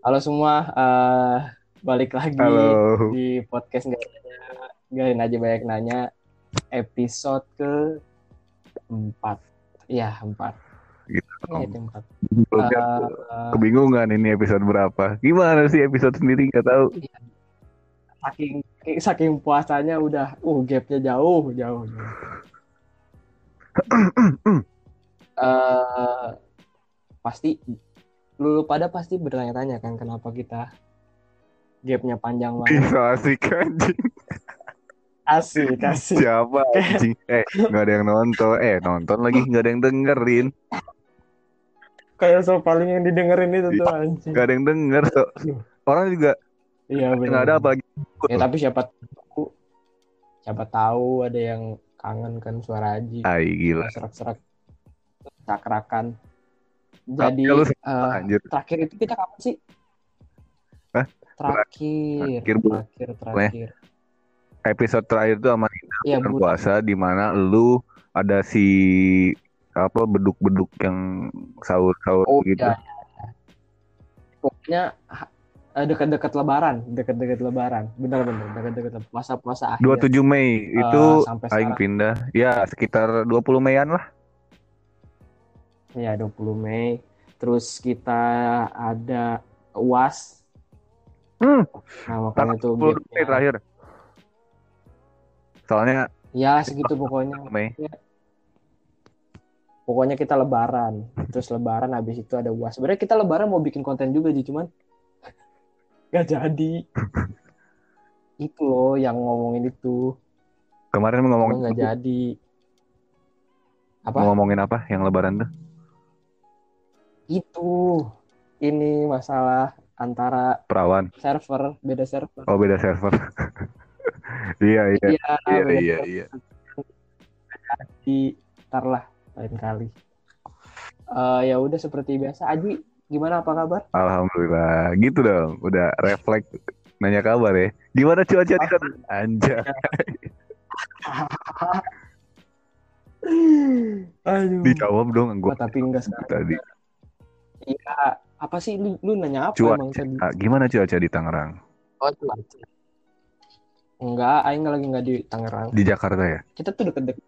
Halo semua, balik lagi di podcast Nggak Nanya Banyak Nanya, episode ke-4. Ya, 4 gitu. Kebingungan ini episode berapa. Gimana sih episode sendiri, nggak tahu. Saking puasanya udah, gapnya jauh. Pasti lu pada pasti bertanya-tanya kan kenapa kita gapnya panjang banget. Asik anjing. Asik. Siapa anjing? Gak ada yang nonton. Nonton lagi gak ada yang dengerin. Kayak so paling yang didengerin itu tuh anjing. Gak ada yang denger. So. Orang juga iya, gak ada apa. Ya tapi siapa tahu ada yang kangen kan suara Aji. Ay, gila. Serak-serak. Takrakan. Jadi terakhir itu kita kapan sih? Hah? Terakhir. Episode terakhir itu sama Nina berpuasa, di mana lu ada si beduk-beduk yang sahur-sahur gitu. Iya. Pokoknya dekat-dekat lebaran. Benar-benar dekat-dekat puasa-puasa akhir. 27 Mei itu aing pindah. Ya, sekitar 20 Meian lah. Ya, 20 Mei. Terus kita ada UAS. Nah, makanya itu gapnya terakhir. Soalnya ya segitu pokoknya. Mei. Pokoknya kita lebaran. Terus lebaran habis itu ada UAS. Sebenarnya kita lebaran mau bikin konten juga sih, cuman gak jadi. Itu loh yang ngomongin itu. Kemarin ngomongin gak jadi. Apa? Mau ngomongin apa yang lebaran tuh? Ini masalah antara perawan server, beda server. Iya. Jadi ntar lah lain kali. Ya udah seperti biasa. Aji, gimana, apa kabar? Alhamdulillah. Gitu dong, udah refleks nanya kabar ya. Gimana cuaca di sana? Anjay. Aduh. Dijawab dong gue. Tapi enggak tadi. Iya, apa sih lu nanya apa emang tadi? Gimana cuaca di Tangerang? Oh, cuaca. Enggak, aing lagi enggak di Tangerang. Di Jakarta ya? Kita tuh deket-deket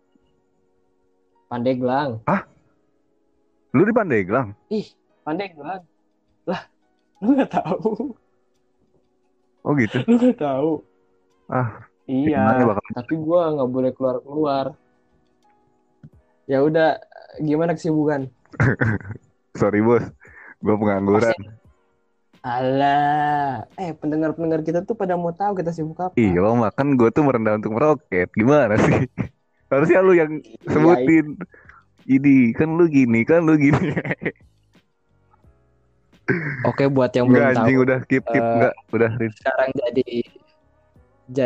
Pandeglang. Hah? Lu di Pandeglang? Ih, Pandeglang. Lah, lu enggak tahu. Oh gitu. Lu enggak tahu. Ah. Iya. Tapi gua enggak boleh keluar-keluar. Ya udah, gimana kesibukan? Sorry bos, gue pengangguran. Alah, pendengar-pendengar kita tuh pada mau tahu kita sibuk apa. Iya, makan gue tuh merendah untuk meroket. Gimana sih? Harusnya lu yang sebutin. Idi, kan lu gini. Oke, buat yang belum tahu. Anjing, udah skip, enggak, udah. Sekarang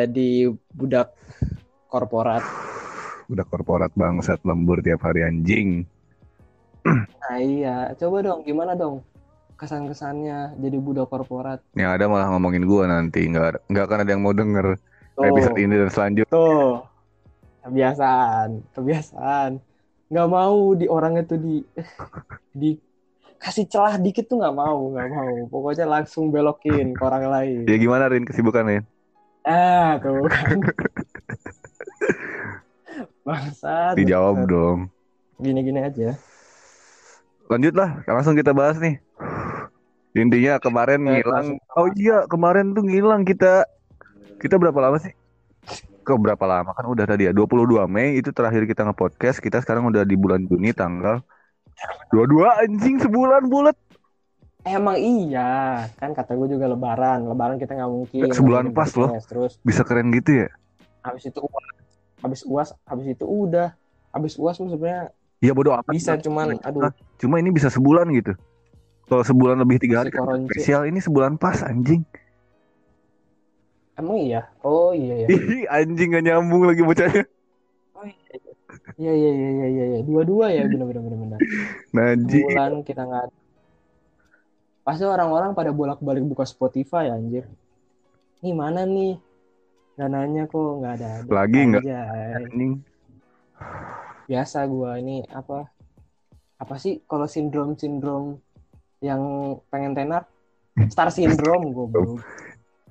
jadi budak korporat. Udah korporat bangsat, lembur tiap hari anjing. Nah iya, coba dong gimana dong kesan-kesannya jadi budak korporat. Yang ada malah ngomongin gue nanti, nggak akan ada yang mau denger episode ini dan selanjutnya. Tuh, kebiasaan, nggak mau di orangnya tuh di kasih celah dikit tuh nggak mau, pokoknya langsung belokin ke orang lain. Ya gimana Rin kesibukan Rin? Tuh kan. Bangsat. Dijawab dong. Gini-gini aja. Lanjutlah, langsung kita bahas nih. Intinya kemarin ngilang. Oh iya, kemarin tuh ngilang kita berapa lama sih? Keberapa lama kan udah tadi ya, 22 Mei itu terakhir kita nge-podcast. Kita sekarang udah di bulan Juni tanggal 22 anjing, sebulan bulat. Emang iya, kan kata gue juga lebaran kita gak mungkin. Sebulan pas loh, terus. Bisa keren gitu ya. Habis uas sebenarnya ya bodoh amat bisa, cuman aduh, cuma ini bisa sebulan gitu. Kalau sebulan lebih 3 hari kan spesial, ini sebulan pas anjing. Emang iya. Oh iya ya. Anjing, gak nyambung lagi bocahnya. Oh iya. Dua-dua ya, benar. Najib. Sebulan kita nggak. Pasti orang-orang pada bolak-balik buka Spotify anjir. Nih mana nih? Nggak nanya kok, nggak ada. Lagi nggak? Biasa gue ini apa sih kalau sindrom yang pengen tenar? Star Syndrome goblok.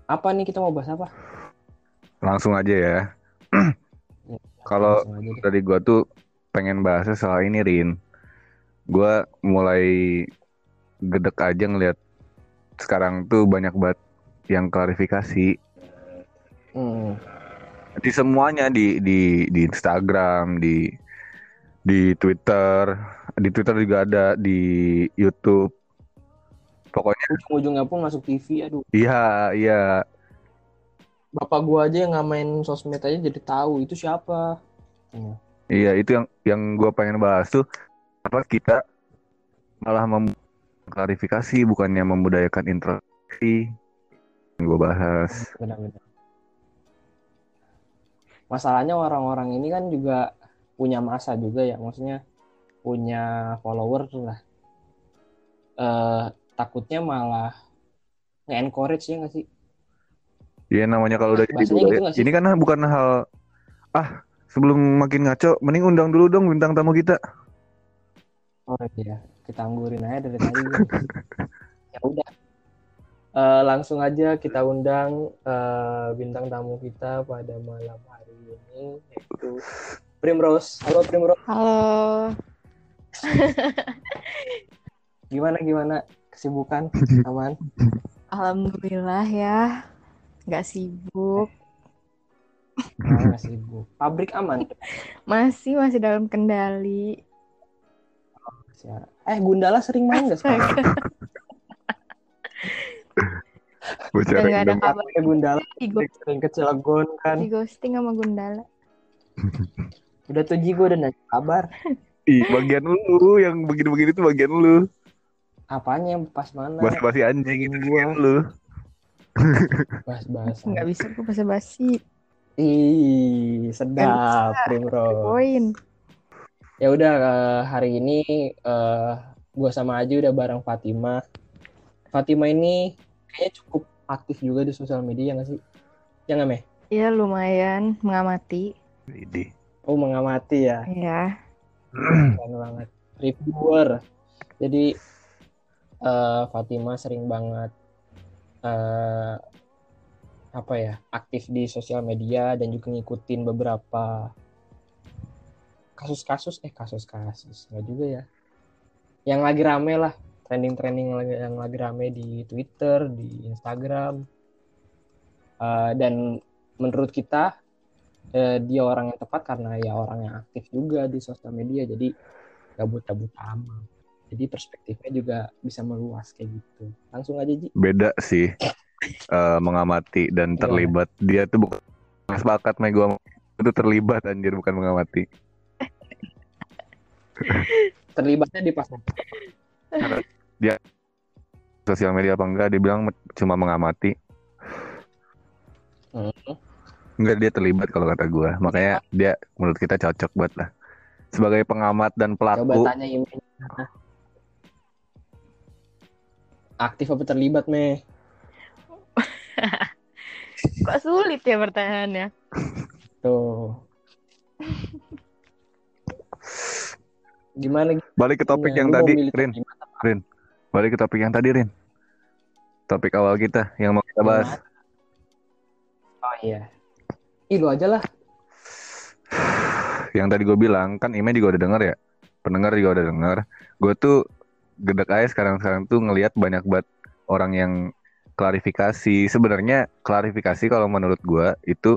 Apa nih, kita mau bahas apa? Langsung aja ya. Kalau dari gue tuh pengen bahasnya soal ini, Rin. Gue mulai gedek aja ngeliat sekarang tuh banyak banget yang klarifikasi. Di semuanya, di Instagram, di Twitter, di Twitter juga ada, di YouTube. Pokoknya ujung-ujungnya pun masuk TV, aduh. Iya. Bapak gua aja yang nggak main sosmed aja jadi tahu itu siapa. Iya, itu yang gua pengen bahas tuh, apa kita malah klarifikasi bukannya membudayakan interaksi. Yang gua bahas. Benar. Masalahnya orang-orang ini kan juga punya massa juga ya, maksudnya punya follower lah. Takutnya malah nge-encourage, ya nggak sih? Iya, namanya kalau udah jadi budaya. Ini kan bukan hal, sebelum makin ngaco, mending undang dulu dong bintang tamu kita. Oh iya, kita anggurin aja dari tadi. Ya udah, langsung aja kita undang bintang tamu kita pada malam hari ini, yaitu Primrose. Halo Primrose. Halo. Gimana? Kesibukan aman? Alhamdulillah ya, nggak sibuk. Nggak sibuk. Pabrik aman? Masih dalam kendali. Gundala sering main nggak sekarang? Nggak ada kabar ya Gundala. Sering ke Cilegon kan? Di ghosting sama Gundala. Udah tuh Ji, gue udah nanya kabar. Bagian lu yang begini-begini tuh bagian lu. Apanya pas mana? Bas-basi anjing ini gue lu. Bas-basi. Enggak bisa gue basa-basi. Sedap, Primrose. Poin. Ya udah, hari ini gue sama Aji udah bareng Fatimah. Fatimah ini kayaknya cukup aktif juga di sosial media nggak sih? Ya nggak, Meh? Iya, lumayan mengamati. Oh, mengamati ya? Iya. Keren banget. Reviewer. Jadi Fatimah sering banget aktif di sosial media dan juga ngikutin beberapa kasus-kasus nggak juga ya, yang lagi rame lah, trending yang lagi rame di Twitter, di Instagram, dan menurut kita dia orang yang tepat karena ya orang yang aktif juga di sosial media, jadi nggak buta-buta amat. Jadi perspektifnya juga bisa meluas kayak gitu. Langsung aja, Ji. Beda sih mengamati dan terlibat. Dia tuh bukan sepakat sama gue. Itu terlibat anjir, bukan mengamati. Terlibatnya di pasar. Dia sosial media apa enggak, dia bilang cuma mengamati. Enggak, dia terlibat kalau kata gue. Makanya dia menurut kita cocok buat lah. Sebagai pengamat dan pelaku. Coba tanya Imin. Aktif apa terlibat, Meh? Kok sulit ya pertanyaannya? Tuh. Gimana? Balik ke topik yang tadi, Rin. Topik awal kita yang mau kita bahas. Oh iya. Lu aja lah. Yang tadi gue bilang, kan Ime juga udah denger ya? Pendengar juga udah denger. Gue tuh gedek aja sekarang tuh ngelihat banyak banget orang yang klarifikasi. Sebenarnya klarifikasi kalau menurut gue itu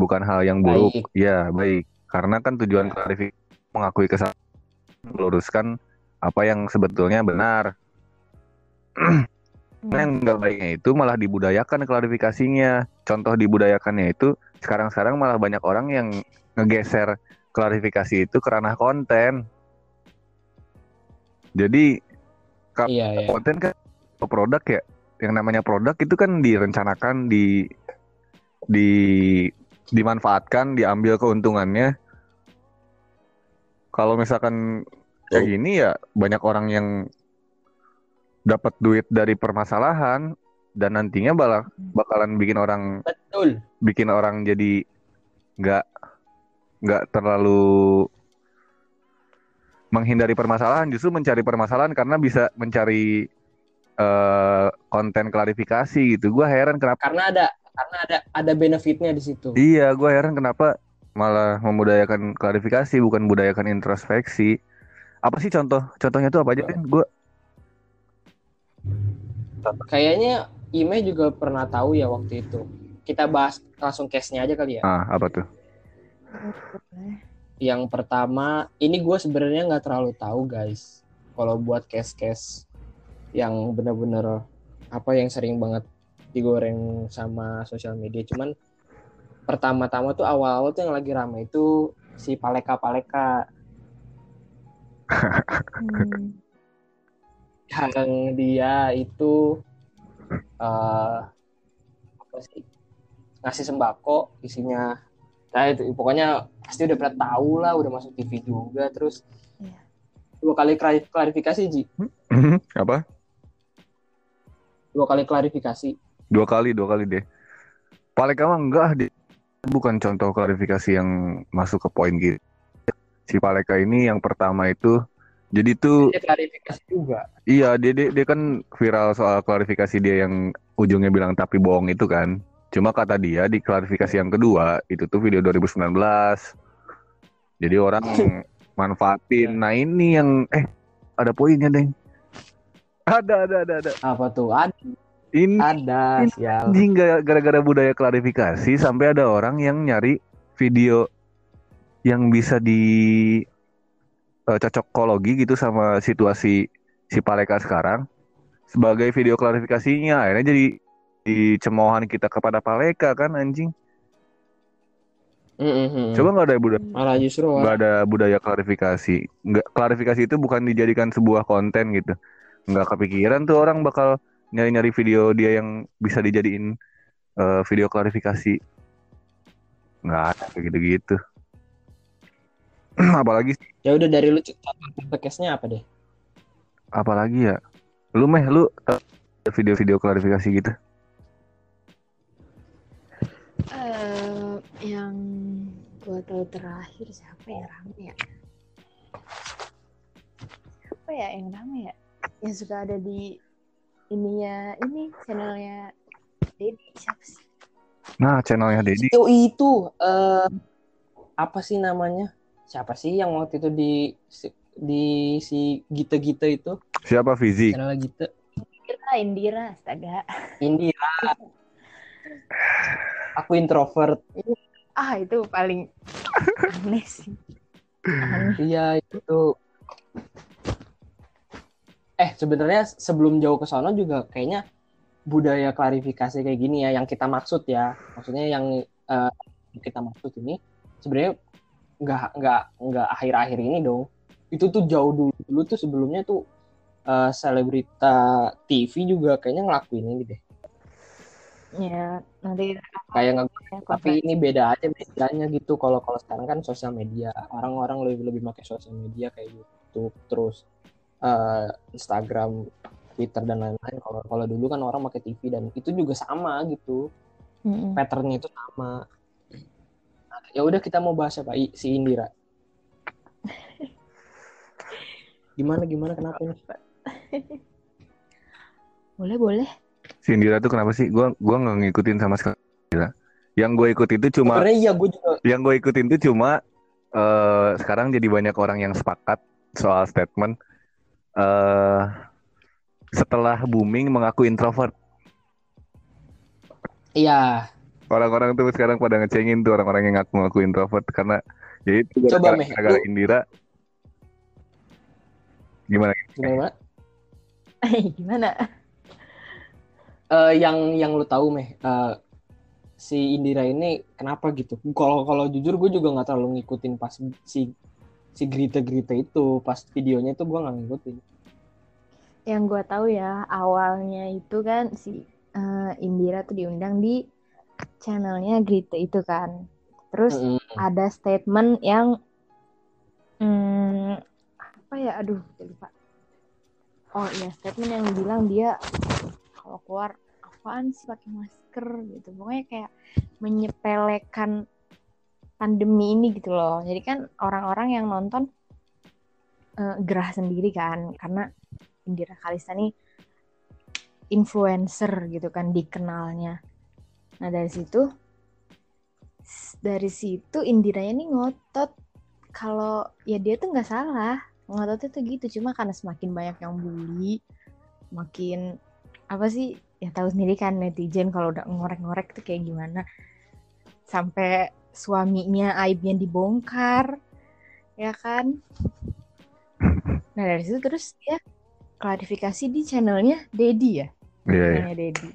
bukan hal yang buruk. Ya baik. Karena kan tujuan klarifikasi mengakui kesalahan, meluruskan apa yang sebetulnya benar. Nah, yang nggak baiknya itu malah dibudayakan klarifikasinya. Contoh dibudayakannya itu sekarang malah banyak orang yang ngegeser klarifikasi itu ke ranah konten. Jadi konten kan produk ya, yang namanya produk itu kan direncanakan, dimanfaatkan, diambil keuntungannya. Kalau misalkan kayak gini ya banyak orang yang dapat duit dari permasalahan dan nantinya bakalan bikin orang betul, bikin orang jadi nggak terlalu menghindari permasalahan, justru mencari permasalahan karena bisa mencari konten klarifikasi gitu. Gue heran kenapa. Karena ada benefitnya di situ. Iya, gue heran kenapa malah membudayakan klarifikasi bukan budayakan introspeksi. Apa sih contohnya tuh apa aja kan? Gue kayaknya Ime juga pernah tahu ya waktu itu. Kita bahas langsung case-nya aja kali ya. Apa tuh? Yang pertama, ini gue sebenarnya nggak terlalu tahu guys. Kalau buat case-case yang benar-benar apa yang sering banget digoreng sama sosial media. Cuman pertama-tama tuh awal-awal tuh yang lagi ramai itu si Paleaka. Yang dia itu apa sih, ngasih sembako isinya, nah itu pokoknya pasti udah pernah tahu lah, udah masuk TV juga. Terus ya, 2 kali klarifikasi Ji. Apa? 2 kali klarifikasi. Dua kali deh. Paling emang enggak, bukan contoh klarifikasi yang masuk ke poin gitu. Si Paleaka ini yang pertama itu, jadi tuh dia klarifikasi juga. Iya, dia kan viral soal klarifikasi dia yang ujungnya bilang tapi bohong itu kan. Cuma kata dia di klarifikasi yang kedua itu tuh video 2019. Jadi orang manfaatin. Nah ini yang ada poinnya, Deng. Ada. Apa tuh? Ada sial. Ini gara-gara budaya klarifikasi sampai ada orang yang nyari video yang bisa dicocokologi gitu sama situasi si Paleaka sekarang sebagai video klarifikasinya. Akhirnya jadi dicemohan kita kepada Paleaka kan, anjing. Coba nggak ada budaya, malah justru nggak ada budaya klarifikasi. Nggak, klarifikasi itu bukan dijadikan sebuah konten gitu. Nggak kepikiran tuh orang bakal nyari-nyari video dia yang bisa dijadiin video klarifikasi. Nggak ada kayak gitu-gitu. Apalagi sih? Ya udah, dari lu case-nya apa deh? Apalagi ya? Lu video-video klarifikasi gitu? Yang gua tahu terakhir siapa ya rame ya? Siapa ya yang rame ya? Yang suka ada di ininya, ini channelnya Deddy, siapa sih? Nah, channelnya Deddy. Itu apa sih namanya? Siapa sih yang waktu itu di si Gita-Gita itu? Siapa Fizi? Channel Gita. Indira, astaga. Indira. Aku introvert. Itu paling aneh sih. Iya, itu. Sebenarnya sebelum jauh ke sono juga kayaknya budaya klarifikasi kayak gini ya yang kita maksud ya. Maksudnya yang kita maksud ini sebenarnya nggak akhir-akhir ini dong. Itu tuh jauh dulu tuh sebelumnya tuh selebrita TV juga kayaknya ngelakuin ini deh. Ya nanti kayak tapi ini beda aja bedanya gitu. Kalau sekarang kan sosial media, orang-orang lebih pakai sosial media kayak YouTube, terus Instagram, Twitter dan lain-lain. Kalau dulu kan orang pakai TV dan itu juga sama gitu. Patternnya itu sama. Ya udah, kita mau bahas apa? Si Indira. Gimana kenapa ini? Boleh. Si Indira tuh kenapa sih? Gua enggak ngikutin sama sekali. Yang gue ikutin itu cuma sekarang jadi banyak orang yang sepakat soal statement setelah booming mengaku introvert. Iya. Orang-orang tuh sekarang pada ngecengin tuh orang-orang yang ngaku introvert karena jadi itu gara-gara Indira. Gimana? Yang lu tahu si Indira ini kenapa gitu? Kalau jujur gue juga nggak terlalu ngikutin pas si Greta itu, pas videonya itu gue nggak ngikutin. Yang gue tahu ya awalnya itu kan si Indira tuh diundang di channelnya Greta itu kan. Terus ada statement yang apa ya, aduh lupa. Oh iya, statement yang bilang dia kalau keluar apaan sih pakai masker gitu. Pokoknya kayak menyepelekan pandemi ini gitu loh. Jadi kan orang-orang yang nonton gerah sendiri kan, karena Indira Kalista nih influencer gitu kan dikenalnya. Nah dari situ Indiranya nih ngotot kalau ya dia tuh nggak salah, ngototnya tuh gitu, cuma karena semakin banyak yang bully, makin apa sih ya, tahu sendiri kan netizen kalau udah ngorek-ngorek tuh kayak gimana, sampai suaminya aibnya dibongkar ya kan. Nah dari situ terus dia klarifikasi di channelnya Deddy ya, channelnya Deddy.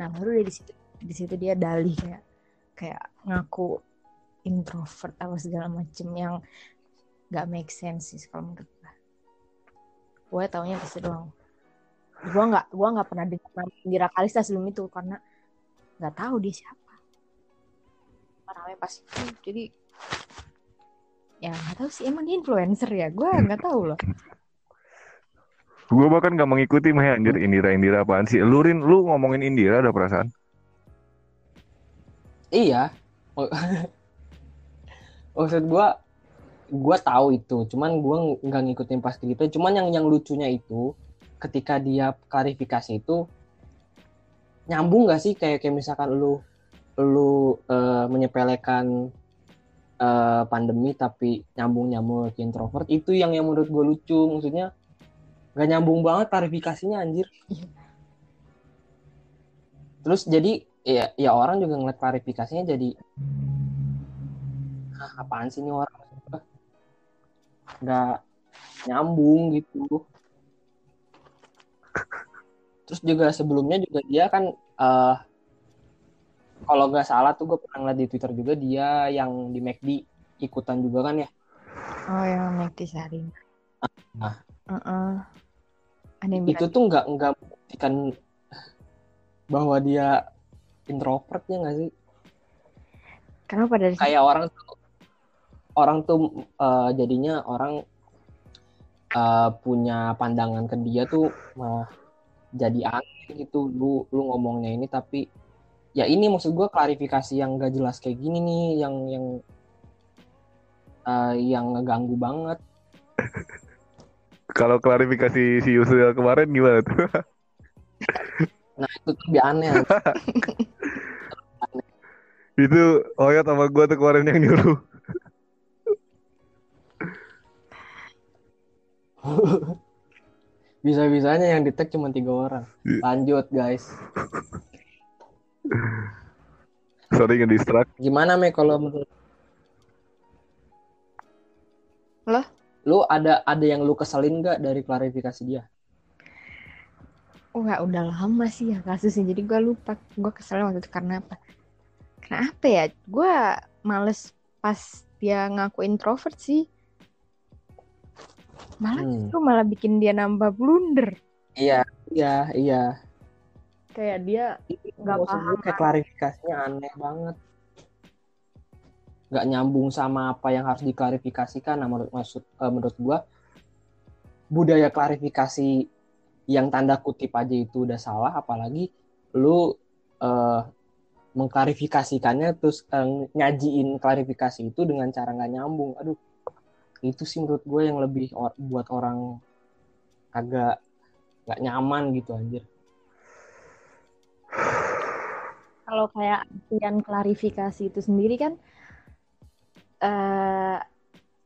Nah baru di situ dia dalih kayak ngaku introvert apa segala macem yang nggak make sense sih kalau menurut gue taunya pasti doang. Gue nggak pernah dengar nama Indira Kalista sebelum itu karena nggak tahu dia siapa. Orangnya pas itu jadi ya nggak tahu sih, emang dia influencer ya, gue nggak tahu loh. Gue bahkan nggak mengikuti mah anjir Indira apaan sih? Lu ngomongin Indira ada perasaan? Iya, maksud gue tahu itu, cuman gue nggak ngikutin pas gitu. Cuman yang lucunya itu ketika dia klarifikasi itu nyambung nggak sih kayak misalkan lu menyepelekan pandemi tapi nyambung ke introvert, itu yang menurut gue lucu, maksudnya nggak nyambung banget klarifikasinya anjir. Terus jadi ya orang juga ngeliat klarifikasinya jadi apaan sih ini orang, nggak nyambung gitu. Terus juga sebelumnya juga dia kan kalau nggak salah tuh gue pernah ngeliat di Twitter juga dia yang di McD ikutan juga kan ya. Oh yang McD sehari. Itu tuh nggak membuktikan bahwa dia introvert ya nggak sih? Karena pada kayak orang tuh jadinya orang punya pandangan ke dia tuh malah jadi aneh gitu. Lu ngomongnya ini tapi ya ini maksud gue klarifikasi yang gak jelas kayak gini nih yang ngeganggu banget. Kalau klarifikasi si Yusuf kemarin gimana tuh? Nah itu tuh lebih aneh. Itu Oyot sama gue tuh kemarin yang nyuruh. Bisa-bisanya yang di-tag cuma 3 orang. Lanjut guys. Sorry nge-distract. Gimana Mek kalau menurut lo? Lu ada yang lu keselin enggak dari klarifikasi dia? Enggak, udah lama sih ya kasusnya. Jadi gue lupa. Gue keselin waktu itu karena apa? Kenapa ya? Gue males pas dia ngaku introvert sih. Malah itu malah bikin dia nambah blunder. Iya. Kayak dia nggak paham. Kayak klarifikasinya aneh banget. Nggak nyambung sama apa yang harus diklarifikasikan. Nah, menurut gua budaya klarifikasi yang tanda kutip aja itu udah salah. Apalagi lu mengklarifikasikannya terus ngajiin klarifikasi itu dengan cara nggak nyambung. Aduh. Itu sih menurut gue yang lebih buat orang agak nggak nyaman gitu anjir. Kalau kayak artian klarifikasi itu sendiri kan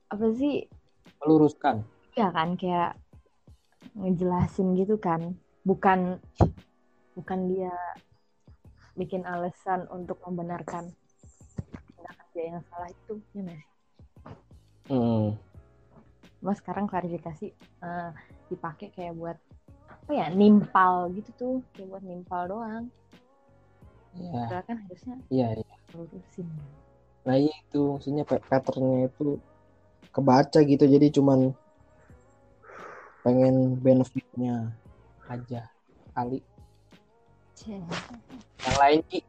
apa sih? Meluruskan. Ya kan kayak ngejelasin gitu kan, bukan dia bikin alasan untuk membenarkan tindakan dia yang salah itu, ya nggak? Mas sekarang klarifikasi dipakai kayak buat apa ya, nimpal gitu tuh, kayak buat nimpal doang. Iya. Padahal kan harusnya. Iya. Lurusin. Nah itu maksudnya patternnya itu kebaca gitu, jadi cuman pengen benefitnya aja kali. Yang lain Ki.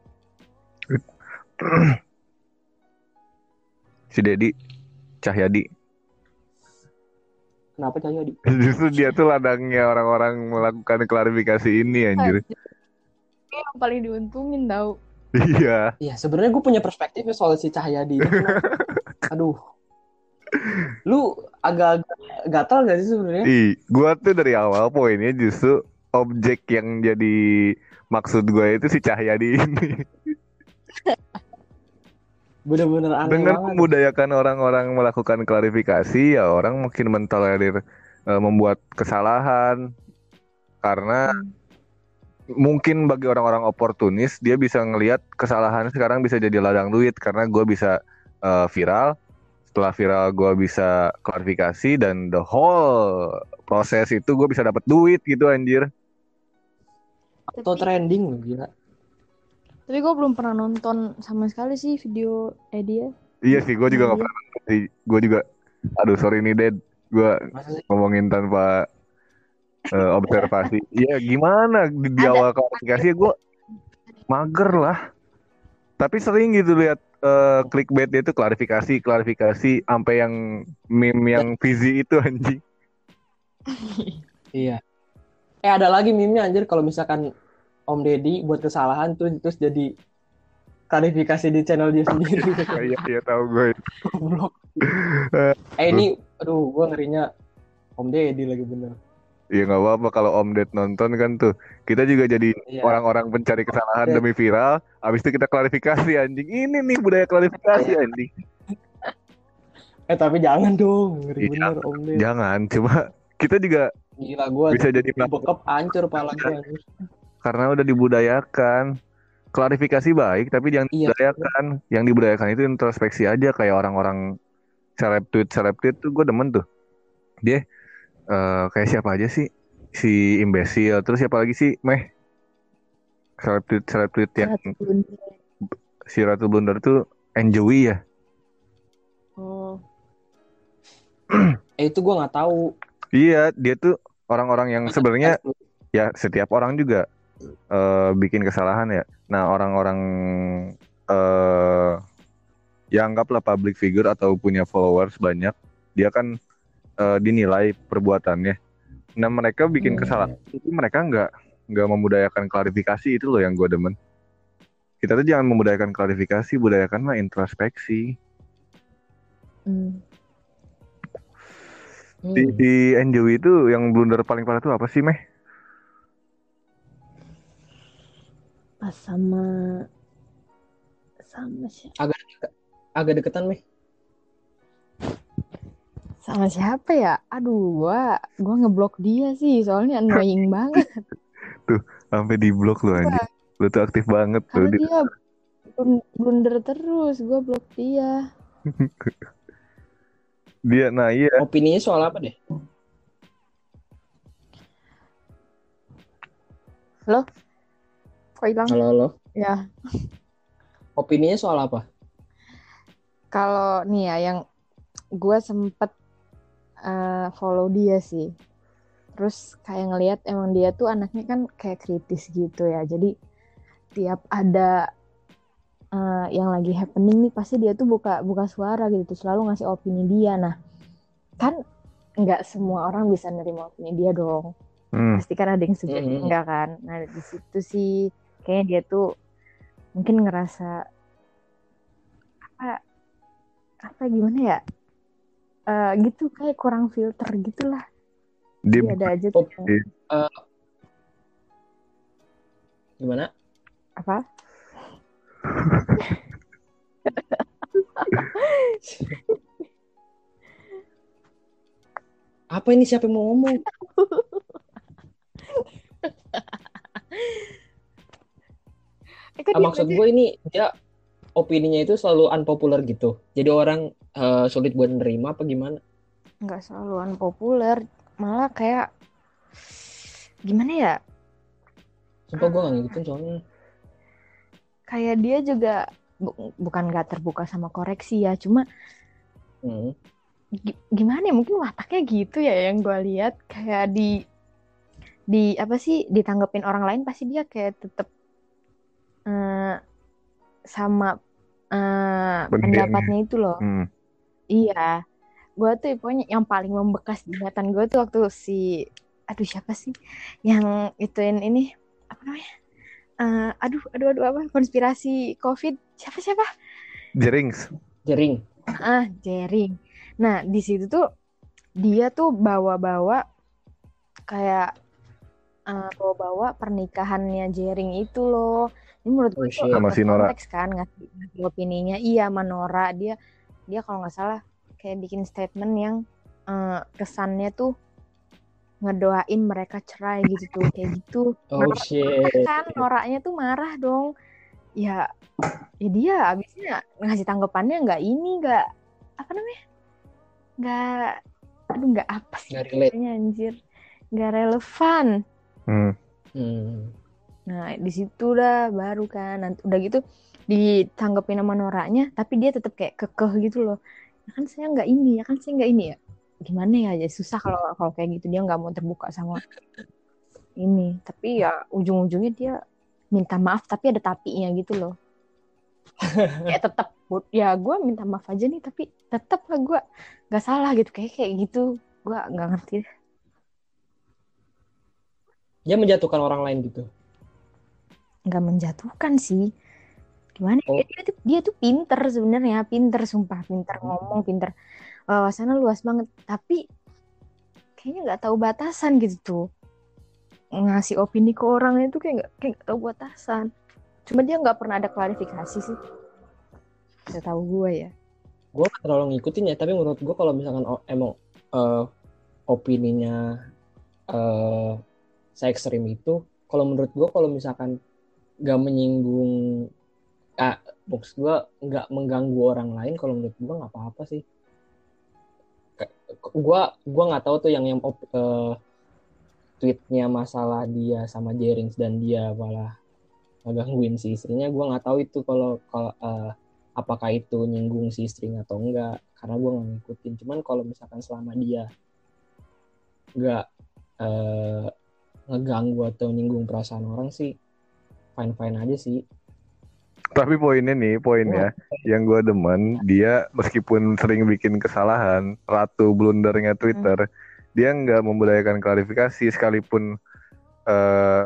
Si Deddy Cahyadi. Kenapa Cahyadi? Justru dia tuh ladangnya orang-orang melakukan klarifikasi ini anjir. Ini yang paling diuntungin tau. Iya. Iya, sebenarnya gue punya perspektif soal si Cahyadi. Aduh. Lu agak gatal gak sih sebenarnya? Gue tuh dari awal poinnya justru objek yang jadi maksud gue itu si Cahyadi ini. Bener-bener aneh dengan banget. Membudayakan orang-orang melakukan klarifikasi, ya orang makin mentolerir membuat kesalahan. Karena mungkin bagi orang-orang oportunis, dia bisa ngelihat kesalahan sekarang bisa jadi ladang duit. Karena gue bisa viral, setelah viral gue bisa klarifikasi, dan the whole proses itu gue bisa dapat duit gitu anjir. Atau trending gila. Tapi gue belum pernah nonton sama sekali sih video dia. Iya sih, gue juga gak pernah nonton sih. Gue juga, aduh sorry nih Dad, gue ngomongin tanpa observasi. Iya gimana di awal klarifikasi gue mager lah. Tapi sering gitu lihat clickbait dia itu klarifikasi sampai yang meme yang Fizi itu anjing. Iya. Ada lagi meme-nya anjir kalau misalkan Om Deddy buat kesalahan tuh terus jadi klarifikasi di channel dia sendiri. Iya tahu gue. Goblok. Ini aduh gue ngerinya Om Deddy lagi bener. Iya enggak apa-apa kalau Om Deddy nonton kan tuh. Kita juga jadi orang-orang pencari kesalahan demi viral, habis itu kita klarifikasi anjing. Ini nih budaya klarifikasi anjing. Tapi jangan dong, ngeri bener Om Deddy. Jangan, cuma kita juga gila gua bisa jadi bekap hancur pala gua. Karena udah dibudayakan. Klarifikasi baik, tapi jangan dibudayakan. Yang dibudayakan itu introspeksi aja kayak orang-orang seleb tweet tuh gue demen tuh. Dia kayak siapa aja sih si imbesil, terus siapa lagi sih seleb tweet yang si Ratu Blunder tuh Enjowi ya. Oh. Itu gue nggak tahu. Iya dia tuh orang-orang yang sebenarnya ya setiap orang juga bikin kesalahan ya. Nah orang-orang yang anggaplah public figure atau punya followers banyak, dia kan dinilai perbuatannya. Nah mereka bikin kesalahan, itu mereka nggak membudayakan klarifikasi, itu loh yang gue demen. Kita tuh jangan membudayakan klarifikasi, budayakan mah introspeksi. Di Enjowi itu yang blunder paling parah tuh apa sih pas sama siapa? Agak deketan sama siapa ya? Aduh, gua ngeblok dia sih, soalnya annoying banget. Tuh, sampai diblok lu anjing. Lu tuh aktif banget tuh. Dia blunder terus, gua blok dia. Dia opininya soal apa deh? Halo? Kok hilang? Halo. Ya. Opininya soal apa? Kalau nih ya yang gua sempet follow dia sih, terus kayak ngelihat emang dia tuh anaknya kan kayak kritis gitu ya, jadi tiap ada yang lagi happening nih pasti dia tuh buka suara gitu, selalu ngasih opini dia. Nah kan nggak semua orang bisa nerima opini dia dong, pasti kan ada yang suka enggak kan. Nah di situ sih kayaknya dia tuh mungkin ngerasa apa gimana ya. Gitu kayak kurang filter gitulah. Dia ada aja tuh. Gimana? Apa? Apa ini siapa yang mau ngomong? Maksud gue ini dia opininya itu selalu unpopular gitu. Jadi orang sulit buat nerima apa gimana? Nggak selalu unpopular, malah kayak gimana ya? Sumpah gue nggak ngikutin soalnya. Kayak dia juga bukan nggak terbuka sama koreksi ya, cuma gimana ya? Mungkin wataknya gitu ya yang gue lihat, kayak di apa sih ditanggepin orang lain pasti dia kayak tetap sama pendapatnya itu loh. Iya, gue tuh pokoknya yang paling membekas di ingatan gue tuh waktu si, aduh siapa sih yang ituin ini apa namanya? Aduh apa konspirasi COVID siapa? Jerinx. Jering. Nah di situ tuh dia tuh bawa-bawa kayak bawa pernikahannya Jering itu loh. Ini menurut gue sama si Nora kan ngasih opininya. Iya, sama Nora dia kalau nggak salah kayak bikin statement yang kesannya tuh ngedoain mereka cerai gitu tuh, kayak gitu. Oh marah, shit. Kan Noranya tuh marah dong. Ya dia abisnya ngasih tanggapannya nggak apa namanya, nggak apa sih katanya, anjir, nggak relevan. Nah di situ dah baru kan, nanti udah gitu ditanggepin sama Noranya, tapi dia tetap kayak kekeh gitu loh. Ya kan saya nggak ini ya. Gimana ya, jadi susah kalau kayak gitu, dia nggak mau terbuka sama ini. Tapi ya ujung-ujungnya dia minta maaf, tapi ada tapinya gitu loh. Kayak tetap ya gue minta maaf aja nih, tapi tetap lah gue nggak salah gitu, kayak gitu. Gue nggak ngerti. Dia menjatuhkan orang lain gitu? Nggak menjatuhkan sih. Gimana? Oh. Dia tuh pinter sebenarnya, pinter sumpah, pinter ngomong, pinter. Wawasannya luas banget, tapi kayaknya nggak tahu batasan gitu tuh, ngasih opini ke orang itu kayak nggak tahu batasan. Cuma dia nggak pernah ada klarifikasi sih, nggak tahu gue ya. Gue nggak terlalu ngikutin ya, tapi menurut gue kalau misalkan emang opininya se ekstrim itu, kalau menurut gue kalau misalkan nggak menyinggung, maksud gue nggak mengganggu orang lain, kalau menurut gue nggak apa-apa sih. Gua nggak tahu tuh yang tweetnya masalah dia sama Jerinx dan dia malah ngegangguin si istrinya. Gua nggak tahu itu kalau apakah itu nyinggung si istrinya atau enggak, karena gua nggak ngikutin. Cuman kalau misalkan selama dia nggak ngeganggu atau nyinggung perasaan orang sih fine aja sih. Tapi poinnya yang gue demen, dia meskipun sering bikin kesalahan, ratu blundernya Twitter, dia nggak membudayakan klarifikasi, sekalipun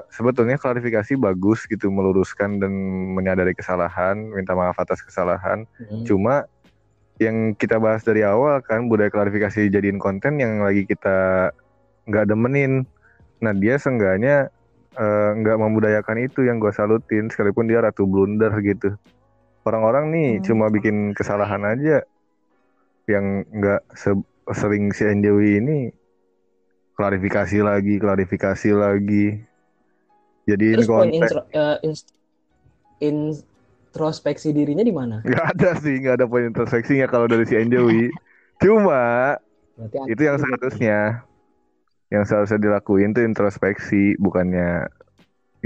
sebetulnya klarifikasi bagus gitu, meluruskan dan menyadari kesalahan, minta maaf atas kesalahan. Cuma yang kita bahas dari awal kan, budaya klarifikasi jadiin konten yang lagi kita nggak demenin. Nah dia seenggaknya nggak membudayakan itu, yang gue salutin, sekalipun dia ratu blunder gitu. Orang-orang nih cuma bikin kesalahan aja, yang nggak sering si Enjowi ini klarifikasi lagi. Jadi introspeksi dirinya di mana? Nggak ada poin introspeksinya kalau dari si Enjowi. Cuma itu yang seharusnya. Yang seharusnya dilakuin tuh introspeksi, bukannya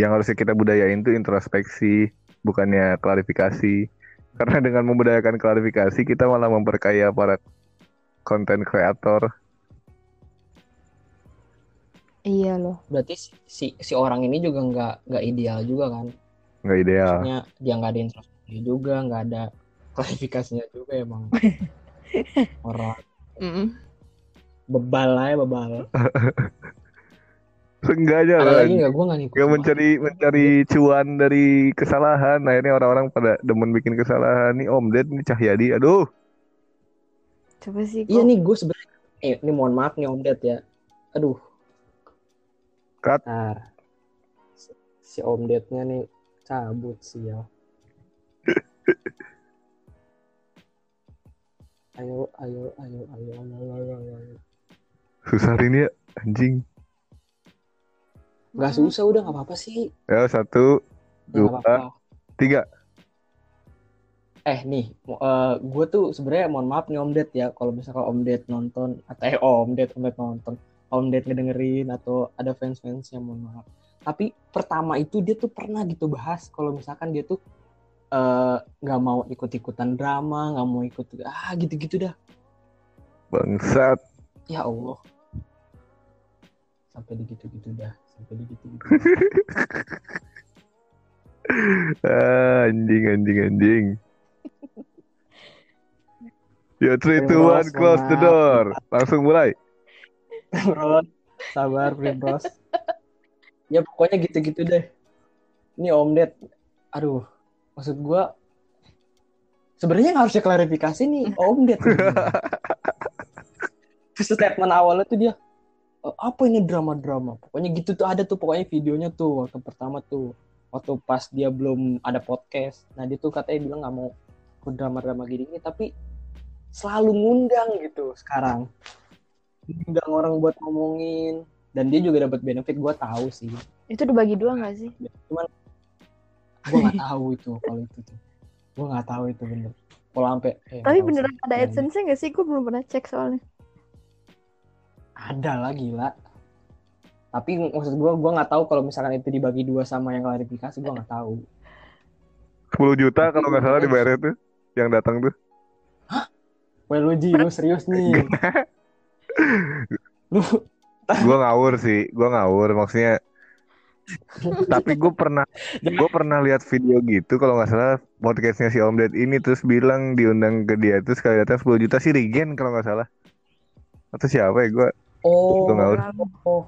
yang harusnya kita budayain tuh introspeksi, bukannya klarifikasi. Karena dengan membudayakan klarifikasi, kita malah memperkaya para konten kreator. Iya loh. Berarti si orang ini juga nggak ideal juga kan? Nggak ideal. Maksudnya dia nggak ada introspeksi juga, nggak ada klarifikasinya juga emang. Orang. Bebal. Seenggaknya lah. Gak mencari cuan dari kesalahan. Akhirnya orang-orang pada demen bikin kesalahan. Nih Om Ded, nih Cahyadi, aduh. Coba sih. Iya nih gue sebenarnya. Ini mohon maaf nih Om Ded ya. Aduh. Cut. Nah, si Om Dednya nih cabut sih ya. Ayo. Susah hari ini ya, anjing. Gak susah, udah gak apa-apa sih. Ya, 1, 2, 3. Nih, gue tuh sebenarnya mohon maaf nih Om Ded ya, kalau misalkan Om Ded nonton, atau Om Ded nonton, Om Ded ngedengerin, atau ada fans-fansnya, mohon maaf. Tapi pertama itu dia tuh pernah gitu bahas, kalau misalkan dia tuh gak mau ikut-ikutan drama, gak mau ikut, gitu-gitu dah. Bangsat. Ya Allah. Sampai di gitu-gitu dah. Anjing. Yo, 3, 2, 1, close the door. Langsung mulai. Primrose, sabar Primrose. Ya pokoknya gitu-gitu deh. Ini Om Ded. Aduh, maksud gue sebenarnya gak harusnya klarifikasi nih Om Ded. Statement awalnya tuh dia apa ini drama-drama, pokoknya gitu tuh ada tuh pokoknya videonya tuh waktu pertama tuh waktu pas dia belum ada podcast. Nah dia tuh katanya bilang nggak mau ke drama-drama gini tapi selalu ngundang gitu sekarang, ngundang orang buat ngomongin dan dia juga dapat benefit gue tahu sih. Itu dibagi dua nggak sih? Cuman gue nggak tahu itu kalau itu tuh gue nggak tahu itu bener. Kalau sampai tapi beneran ada AdSense-nya nggak sih? Gue belum pernah cek soalnya. Ada lah gila. Tapi maksud gue nggak tahu kalau misalkan itu dibagi dua sama yang klarifikasi, gue nggak tahu. 10 juta kalau nggak salah dibayarnya tuh yang datang tuh. Hah? Wah lu Ji, lu serius nih? Lu? Gue ngawur sih, gue ngawur maksudnya. Tapi gue pernah lihat video gitu kalau nggak salah podcastnya si Om Ded ini terus bilang diundang ke dia terus kali datang 10 juta si Regen kalau nggak salah. Atau siapa ya gue? Oh, oh.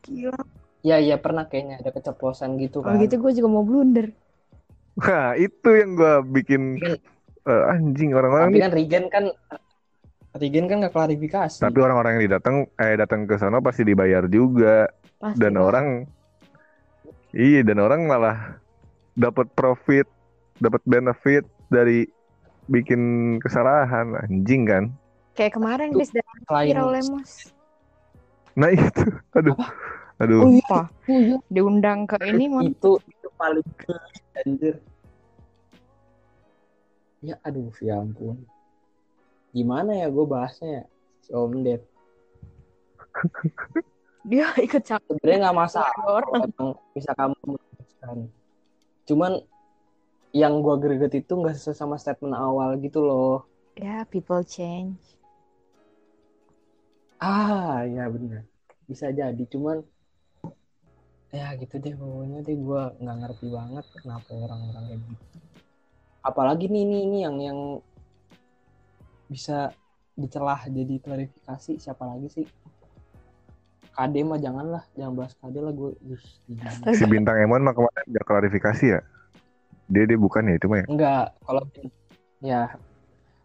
Gila. Ya pernah kayaknya ada keceplosan gitu kan. Kalau gitu gue juga mau blunder. Nah itu yang gue bikin anjing orang-orang. Tapi kan Regen kan nggak klarifikasi. Tapi orang-orang yang datang ke sana pasti dibayar juga. Pasti dan kan. Orang iya dan orang malah dapat profit, dapat benefit dari bikin kesalahan anjing kan. Kayak kemarin bis dari Viral Lemos. Nah itu, aduh. Oh, iya. Diundang ke ini mau itu paling anjir. Ya aduh, ya ampun. Gimana ya gue bahasnya ya? Si Om Ded. Dia ikut campur. Sebenarnya nggak masalah. Emang bisa kamu memutuskan. Cuman yang gue greget itu nggak sesuai sama statement awal gitu loh. Ya, people change. Ah, ya benar. Bisa jadi, cuman ya gitu deh pokoknya deh gue nggak ngerti banget kenapa orang-orang kayak gitu. Apalagi nih yang bisa dicelah jadi klarifikasi siapa lagi sih? KD mah janganlah, jangan bahas KD lah gue. Si Bintang Emon mah kemarin udah klarifikasi ya? Dia bukan ya itu mah ya? Enggak, kalau ya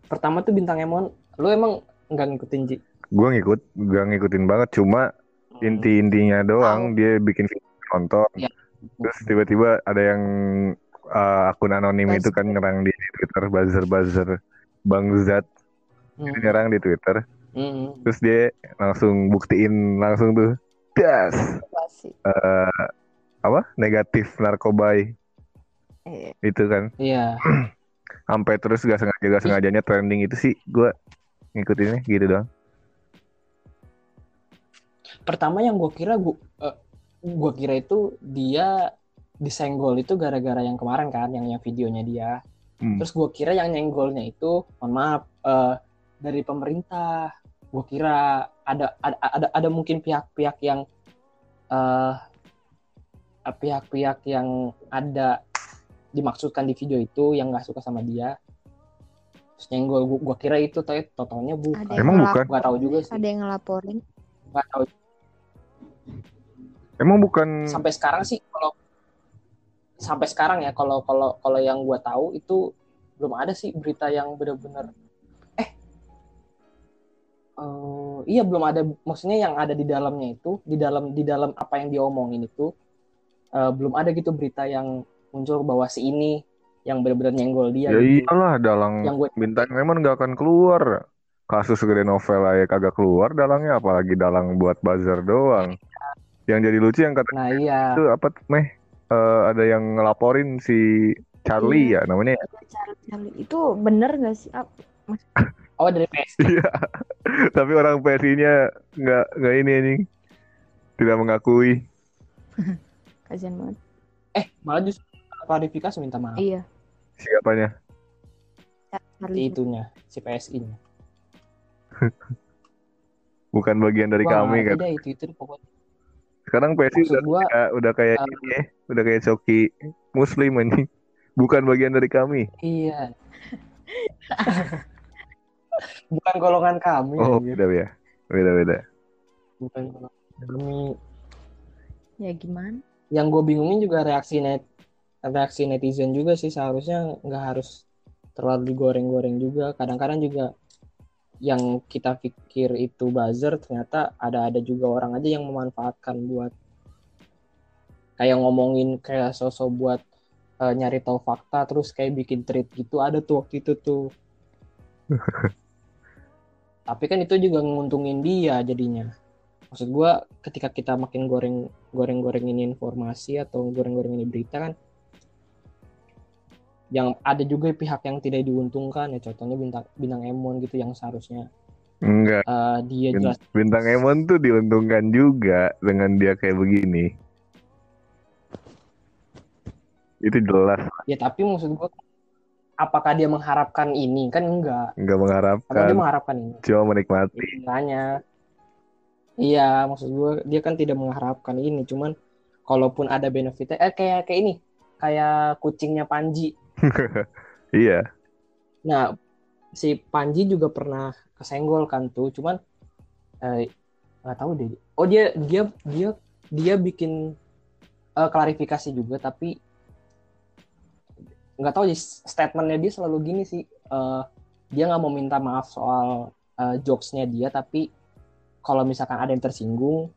pertama tuh Bintang Emon, lu emang nggak ngikutin Ji? Gue ngikutin banget, cuma intinya doang. Dia bikin konten ya. Terus tiba-tiba ada yang akun anonim Buzzer. Itu kan nyerang di Twitter, buzzer Bang Zat nyerang di Twitter. Terus dia langsung buktiin langsung tuh das negatif narkobai itu kan iya sampai terus gak sengajanya trending itu sih gue ngikutinnya gitu doang. Pertama yang gue kira itu dia disenggol itu gara-gara yang kemarin kan, yang videonya dia. Terus gue kira yang nyenggolnya itu, mohon maaf, dari pemerintah. Gue kira ada mungkin pihak-pihak yang ada dimaksudkan di video itu yang nggak suka sama dia. Terus nyenggol gue kira itu, tapi totalnya bukan. Emang bukan? Gak tahu juga sih. Ada yang ngelaporin? Gak tahu. Emang bukan. Sampai sekarang sih kalau yang gue tahu itu belum ada sih berita yang benar-benar iya belum ada, maksudnya yang ada di dalamnya itu di dalam apa yang diomongin itu belum ada gitu berita yang muncul bahwa si ini yang benar-benar nyenggol dia. Ya gitu. Iyalah dalang yang Bintang Emon gak akan keluar. Kasus gede novel aja kagak keluar dalangnya, apalagi dalang buat buzzer doang. Yang jadi lucu yang kata itu apa meh ada yang ngelaporin si Charlie ya namanya. Charlie itu bener nggak sih? Oh dari PSI. Tapi orang PSI-nya nggak ini tidak mengakui. Kasian banget. Malah justru klarifikasi minta maaf. Iya. Siapanya? Charlie itunya si PSI-nya. Bukan bagian dari kami kan. Itu pokoknya. Sekarang PSI udah kayak Coki Muslim anjing. Bukan bagian dari kami. Iya. Bukan golongan kami. Oh, beda ya. Beda. Bukan golongan kami. Ya gimana? Yang gue bingungin juga reaksi netizen juga sih, seharusnya enggak harus terlalu digoreng-goreng juga. Kadang-kadang juga yang kita pikir itu buzzer ternyata ada juga orang aja yang memanfaatkan buat kayak ngomongin kayak sosok buat nyari tahu fakta terus kayak bikin tweet gitu, ada tuh waktu itu tuh. Tapi kan itu juga nguntungin dia jadinya. Maksud gue ketika kita makin goreng-gorengin informasi atau goreng-gorengin berita kan, yang ada juga pihak yang tidak diuntungkan ya, contohnya Bintang Emon gitu yang seharusnya enggak. Dia jelas Bintang Emon tuh diuntungkan juga dengan dia kayak begini. Itu jelas. Ya tapi maksud gue, apakah dia mengharapkan ini? Kan enggak. Enggak mengharapkan. Tapi dia mengharapkan ini. Cuma menikmati. Makanya. Iya, maksud gue dia kan tidak mengharapkan ini. Cuman kalaupun ada benefitnya, kayak ini, kayak kucingnya Panji. Iya. Nah, si Panji juga pernah kesenggol kan tuh, cuman nggak tahu deh. Oh dia bikin klarifikasi juga, tapi nggak tahu sih statementnya dia selalu gini sih. Dia nggak mau minta maaf soal jokesnya dia, tapi kalau misalkan ada yang tersinggung,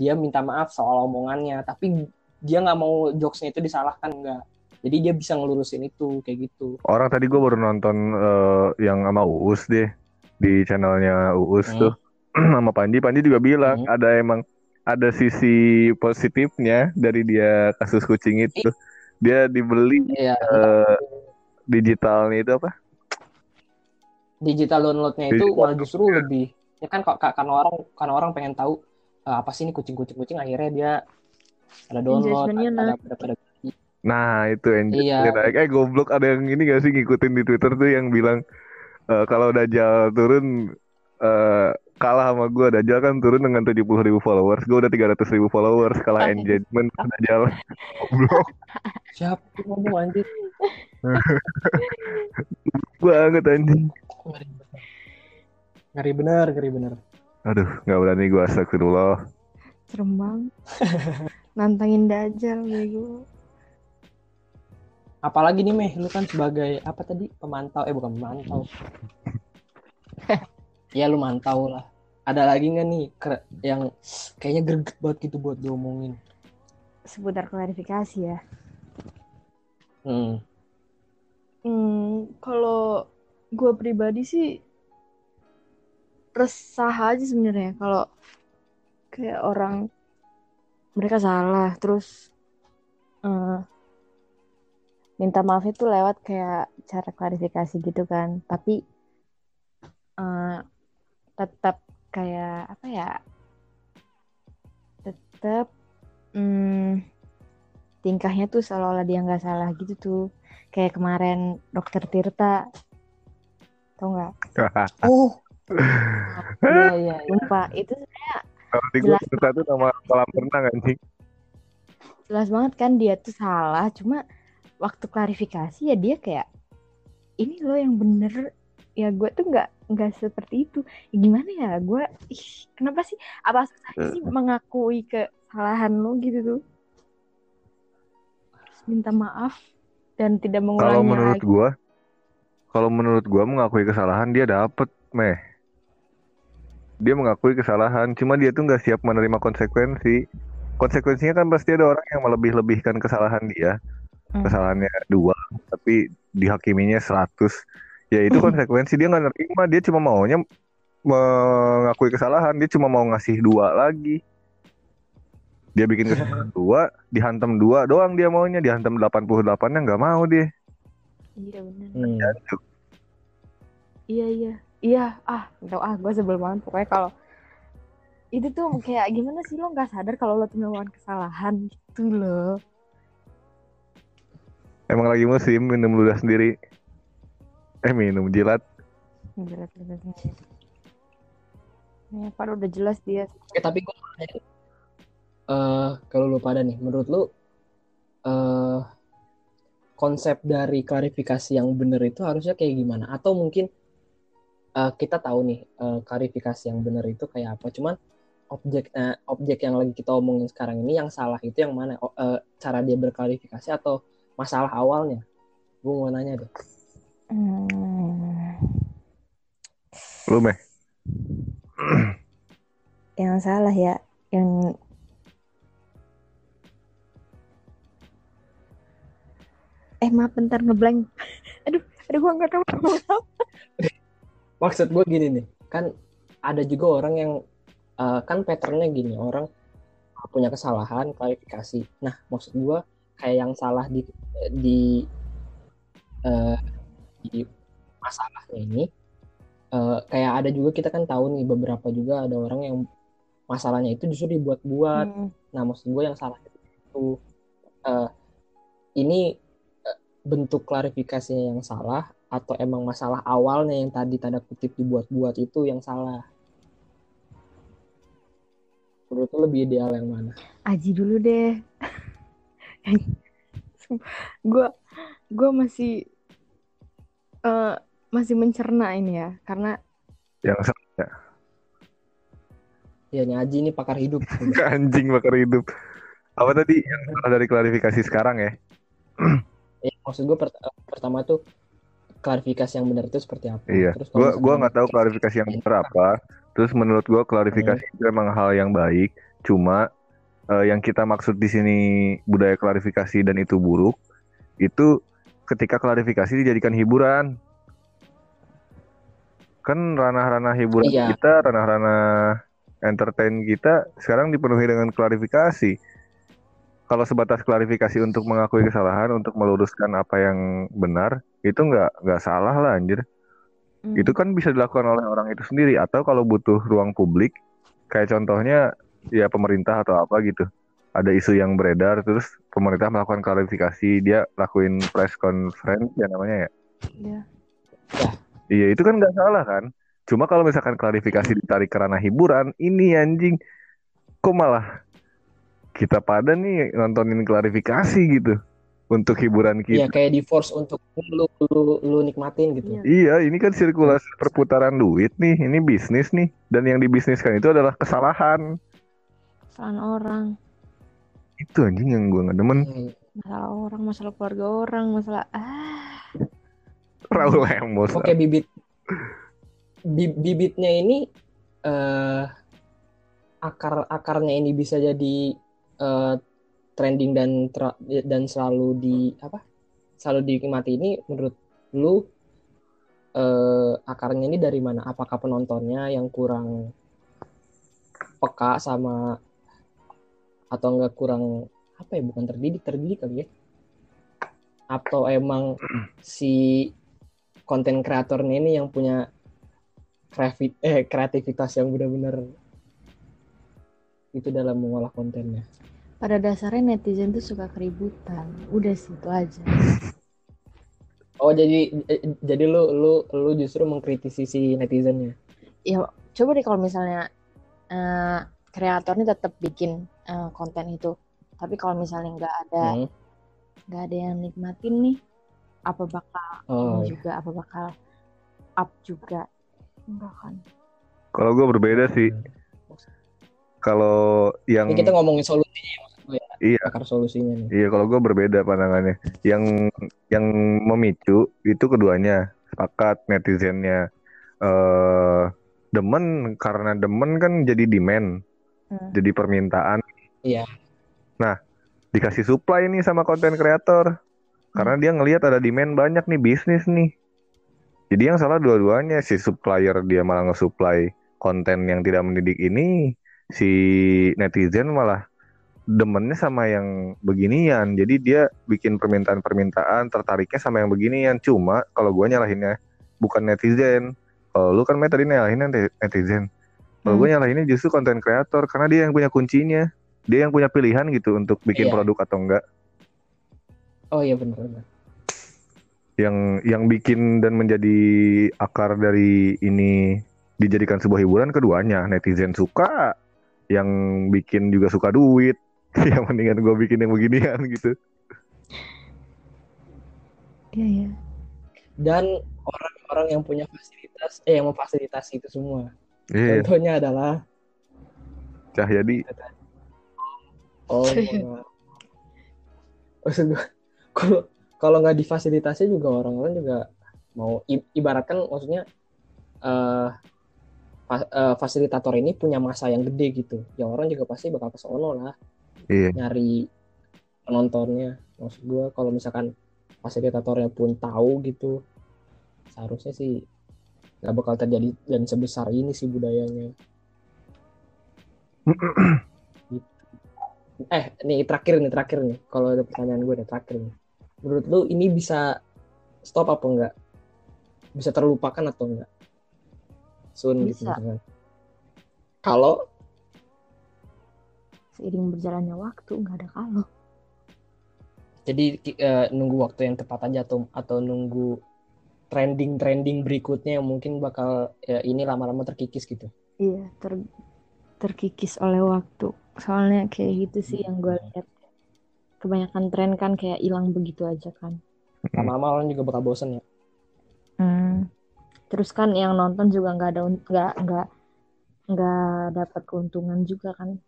dia minta maaf soal omongannya, tapi dia nggak mau jokesnya itu disalahkan nggak. Jadi dia bisa ngelurusin itu kayak gitu. Orang tadi gue baru nonton yang sama Uus deh di channelnya Uus tuh sama Panji juga bilang ada sisi positifnya dari dia kasus kucing itu. Dia dibeli digitalnya itu apa? Digital downloadnya itu malah justru lebih. Ya kan karena orang pengen tahu apa sih ini kucing akhirnya dia ada download ada. Nah itu goblok, ada yang ini gak sih ngikutin di Twitter tuh yang bilang kalau Dajjal turun kalah sama gue. Dajjal kan turun dengan 70,000 followers, gue udah 300,000 followers, kalah engagement Dajjal. Goblok. Siapa tuh ngomong anjir? Banget anjir. Ngeri bener. Aduh gak berani gue, astagfirullah. Serem banget. Nantangin Dajjal gue. Apalagi nih Meh, lu kan sebagai apa tadi bukan pemantau. Ya lu mantau lah. Ada lagi nggak nih yang kayaknya greget banget gitu buat diomongin? Seputar klarifikasi ya. Kalau gue pribadi sih resah aja sebenarnya kalau kayak orang mereka salah terus. Minta maaf itu lewat kayak cara klarifikasi gitu kan. Tapi tetap kayak apa ya? Tetap tingkahnya tuh seolah-olah dia nggak salah gitu tuh. Kayak kemarin Dokter Tirta, tau nggak? Iya. Lupa itu saya. Dokter Tirta tuh nama kolam renang anjing. Jelas banget kan dia tuh salah, cuma waktu klarifikasi ya dia kayak ini loh yang bener ya, gue tuh nggak seperti itu ya, gimana ya gue kenapa sih apa susahnya sih mengakui kesalahan lo gitu tuh, minta maaf dan tidak mengulangi. Kalau menurut gue mengakui kesalahan dia dapet Meh, dia mengakui kesalahan cuma dia tuh nggak siap menerima konsekuensinya kan pasti ada orang yang melebih-lebihkan kesalahan dia. Kesalahannya 2 tapi dihakiminya 100. Ya itu konsekuensi, dia gak nerima. Dia cuma maunya mengakui kesalahan, dia cuma mau ngasih 2 lagi. Dia bikin kesalahan 2, dihantam 2 doang dia maunya. Dihantam 88 nya gak mau dia. Iya benar. Iya gue sebel banget pokoknya kalau itu tuh kayak gimana sih, lo gak sadar kalau lo tuh melakukan kesalahan gitu loh. Emang lagi musim minum ludah sendiri. Minum jilat. Jilat. Ya, padahal udah jelas dia. Tapi gue kalau lu pada nih, menurut lu konsep dari klarifikasi yang benar itu harusnya kayak gimana? Atau mungkin kita tahu nih klarifikasi yang benar itu kayak apa? Cuman objek yang lagi kita omongin sekarang ini yang salah itu yang mana? Cara dia berklarifikasi atau masalah awalnya? Gue mau nanya deh. Lu meh. Yang salah ya, yang maaf bentar ngeblank. Aduh gua enggak tahu mau apa. Maksud gua gini nih, kan ada juga orang yang kan patternnya gini, orang punya kesalahan klarifikasi. Nah, maksud gua kayak yang salah di masalahnya ini kayak ada juga, kita kan tahu nih beberapa juga ada orang yang masalahnya itu justru dibuat-buat. Nah, maksud gue yang salah itu ini bentuk klarifikasinya yang salah atau emang masalah awalnya yang tadi tanda kutip dibuat-buat itu yang salah? Menurut lo lebih ideal yang mana? Aji dulu deh. Gue masih masih mencerna ini ya, karena yang salah ya Aji ini pakar hidup. Anjing pakar hidup. Apa tadi yang salah dari klarifikasi sekarang ya? Ya maksud gue pertama tuh klarifikasi yang benar itu seperti apa? Iya. Terus gue nggak tahu klarifikasi yang benar apa. Terus menurut gue klarifikasi itu emang hal yang baik. Cuma yang kita maksud di sini budaya klarifikasi dan itu buruk itu ketika klarifikasi dijadikan hiburan. Kan ranah-ranah hiburan kita, ranah-ranah entertain kita sekarang dipenuhi dengan klarifikasi. Kalau sebatas klarifikasi untuk mengakui kesalahan, untuk meluruskan apa yang benar, itu nggak salah lah anjir. Itu kan bisa dilakukan oleh orang itu sendiri, atau kalau butuh ruang publik kayak contohnya ya pemerintah atau apa gitu. Ada isu yang beredar terus pemerintah melakukan klarifikasi, dia lakuin press conference ya namanya ya. Iya. Yeah. Iya, itu kan nggak salah kan. Cuma kalau misalkan klarifikasi ditarik karena hiburan, ini anjing kok malah kita pada nih nontonin klarifikasi gitu untuk hiburan kita. Iya, kayak di force untuk lu nikmatin gitu. Iya, ini kan sirkulasi perputaran duit nih, ini bisnis nih, dan yang dibisniskan itu adalah kesalahan orang. Itu anjing yang gue nggak demen. Masalah orang, masalah keluarga orang, masalah Raul Lemos. Oke, bibitnya ini akarnya ini bisa jadi trending dan selalu dinikmati ini. Menurut lu akarnya ini dari mana? Apakah penontonnya yang kurang peka sama atau enggak kurang apa ya, bukan terdidik kali ya? Atau emang si konten kreatornya ini yang punya kreativitas yang benar-benar itu dalam mengolah kontennya? Pada dasarnya netizen tuh suka keributan, udah sih itu aja. Oh, jadi lu justru mengkritisi si netizennya? Ya coba deh kalau misalnya kreatornya tetap bikin konten itu, tapi kalau misalnya nggak ada nggak ada yang nikmatin nih, apa bakal juga apa bakal up juga? Enggak kan. Kalau gue berbeda sih. Kalau yang ini kita ngomongin solusinya maksud gue ya. Iya, akar solusinya nih. Iya, kalau gue berbeda pandangannya. Yang memicu itu keduanya, sepakat netizennya. Demen, karena demen kan jadi demand. Jadi permintaan. Iya. Nah, dikasih supply nih sama konten kreator, karena dia ngelihat ada demand banyak nih, bisnis nih. Jadi yang salah dua-duanya, si supplier dia malah nge-supply konten yang tidak mendidik ini, si netizen malah demennya sama yang beginian. Jadi dia bikin permintaan-permintaan, tertariknya sama yang beginian. Cuma kalau gue nyalahinnya bukan netizen. Kalau lu kan tadi nyalahin netizen. Kalau gue nyalahinnya justru konten kreator, karena dia yang punya kuncinya. Dia yang punya pilihan gitu untuk bikin produk atau enggak. Oh iya, benar. Yang bikin dan menjadi akar dari ini dijadikan sebuah hiburan keduanya. Netizen suka, yang bikin juga suka duit. Ya mendingan gue bikin yang beginian gitu. Iya. Dan orang-orang yang punya fasilitas, yang memfasilitasi itu semua. Yeah. Contohnya adalah Cahyadi. Oh, maksud gue, kalau nggak difasilitasi juga orang-orang juga mau, ibaratkan maksudnya fasilitator ini punya masa yang gede gitu, yang orang juga pasti bakal kesono lah, iya, nyari penontonnya. Maksud gue kalau misalkan fasilitatornya pun tahu gitu, seharusnya sih nggak bakal terjadi dan sebesar ini sih budayanya. Gitu. Nih terakhir nih, kalau ada pertanyaan gue nih terakhir nih. Menurut lu ini bisa stop apa enggak? Bisa terlupakan atau enggak? Sun gitu kan. Kalau seiring berjalannya waktu enggak ada kalau. Jadi nunggu waktu yang tepat aja atau nunggu trending berikutnya yang mungkin bakal ini lama-lama terkikis gitu. Iya, terkikis oleh waktu. Soalnya kayak gitu sih yang gue lihat. Kebanyakan tren kan kayak hilang begitu aja kan. Lama-lama orang juga bakal bosen ya. Terus kan yang nonton juga nggak dapat keuntungan juga kan,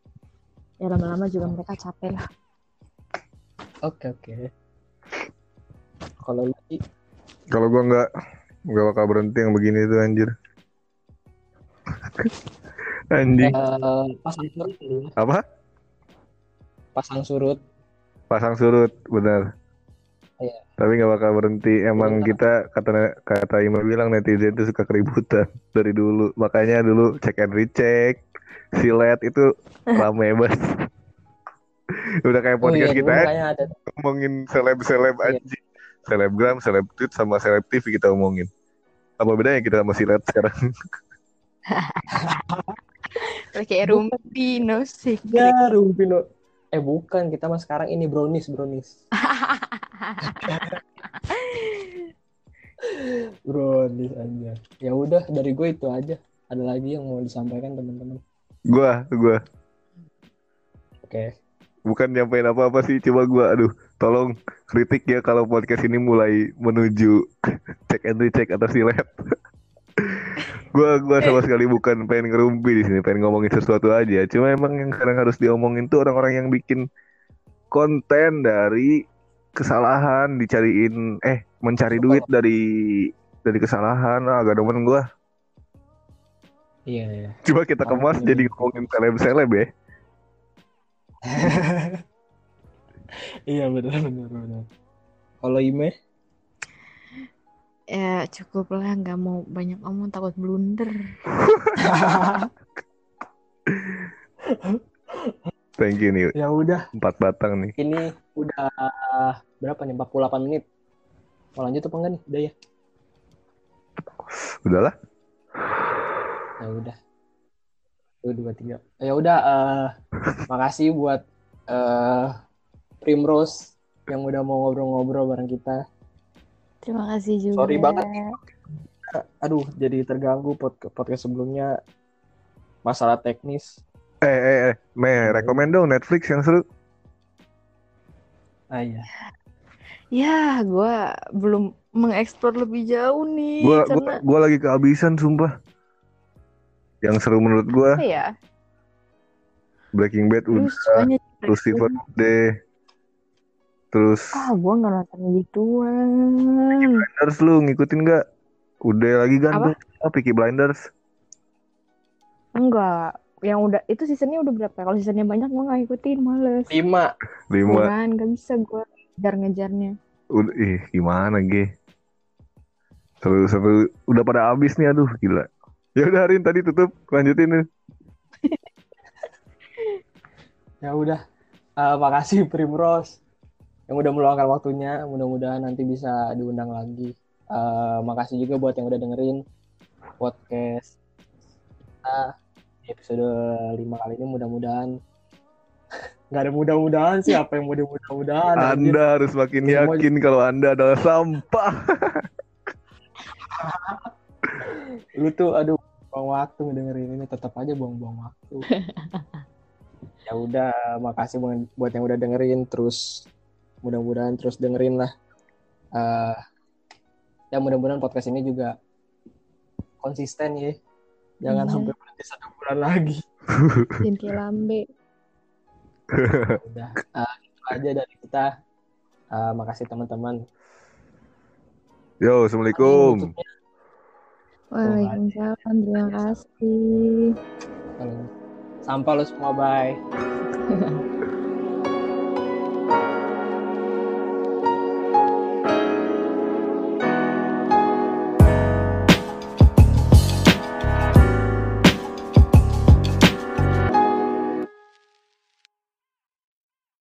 ya lama-lama juga mereka capek lah. Oke. Kalau gue nggak bakal berhenti yang begini tuh anjir. Pasang surut benar. Tapi gak bakal berhenti. Emang kita kata Ima bilang netizen itu suka keributan dari dulu. Makanya dulu check and recheck, silet itu rame banget. Udah kayak podcast kita aja. Ngomongin seleb-seleb aja. Selebgram, seleb tweet sama seleb TV kita omongin. Apa bedanya kita sama silet sekarang? Kayak Rumpi no secret. Ya Rumpi no. Bukan, kita mas sekarang ini brownies. Brownies aja. Ya udah, dari gue itu aja. Ada lagi yang mau disampaikan teman-teman? Gue. Oke. Bukan nyampein apa-apa sih, coba gue. Aduh, tolong kritik ya kalau podcast ini mulai menuju check and recheck atau silet. Gue sama sekali bukan pengen ngerumpi di sini, pengen ngomongin sesuatu aja. Cuma emang yang kadang harus diomongin tuh orang-orang yang bikin konten dari kesalahan, dicariin mencari duit dari kesalahan. Agak demen gue. Iya. Coba kita kemas jadi ngomongin seleb-seleb ya. Iya benar. Kalau Ime? Ya cukup lah, gak mau banyak omong, takut blunder. Thank you nih. Ya udah 4 batang nih. Ini udah berapa nih, 48 menit. Mau lanjut apa enggak nih? Udah ya? Udahlah. Ya udah 1, 2, 3. Ya udah makasih buat Primrose yang udah mau ngobrol-ngobrol bareng kita. Terima kasih juga. Sorry banget nih. Aduh, jadi terganggu podcast sebelumnya. Masalah teknis. Rekomen dong Netflix yang seru. Ah iya. Ya, gue belum mengeksplor lebih jauh nih. Gue lagi kehabisan, sumpah. Yang seru menurut gue. Iya. Breaking Bad udah. Lucifer deh. Terus gue gak nonton gituan. Peaky Blinders lu ngikutin gak? Udah lagi gantung. Apa? Peaky Blinders. Enggak. Yang udah, itu seasonnya udah berapa? Kalau seasonnya banyak gue gak ngikutin, males. 5. Bukan, gak bisa gue ngejar-ngejarnya. Gimana Ge? Seru-seru. Udah pada habis nih, aduh gila. Ya udah Harin tadi tutup, lanjutin nih. Ya udah. Makasih Primrose yang udah meluangkan waktunya, mudah-mudahan nanti bisa diundang lagi. Makasih juga buat yang udah dengerin podcast kita episode 5 kali ini. Mudah-mudahan nggak ada mudah-mudahan sih, apa yang mudah-mudahan. Anda harus makin yakin kalau Anda adalah sampah. Lu tuh aduh buang waktu dengerin ini, tetap aja buang-buang waktu. Ya udah, makasih buat yang udah dengerin, terus mudah-mudahan terus dengerin lah. Ya mudah-mudahan podcast ini juga konsisten ya. Jangan sampai berhenti 1 bulan lagi. Cinti lambe. Udah, itu aja dari kita. Makasih teman-teman. Yo, assalamualaikum. Waalaikumsalam, terima kasih. Sampah lo semua, bye.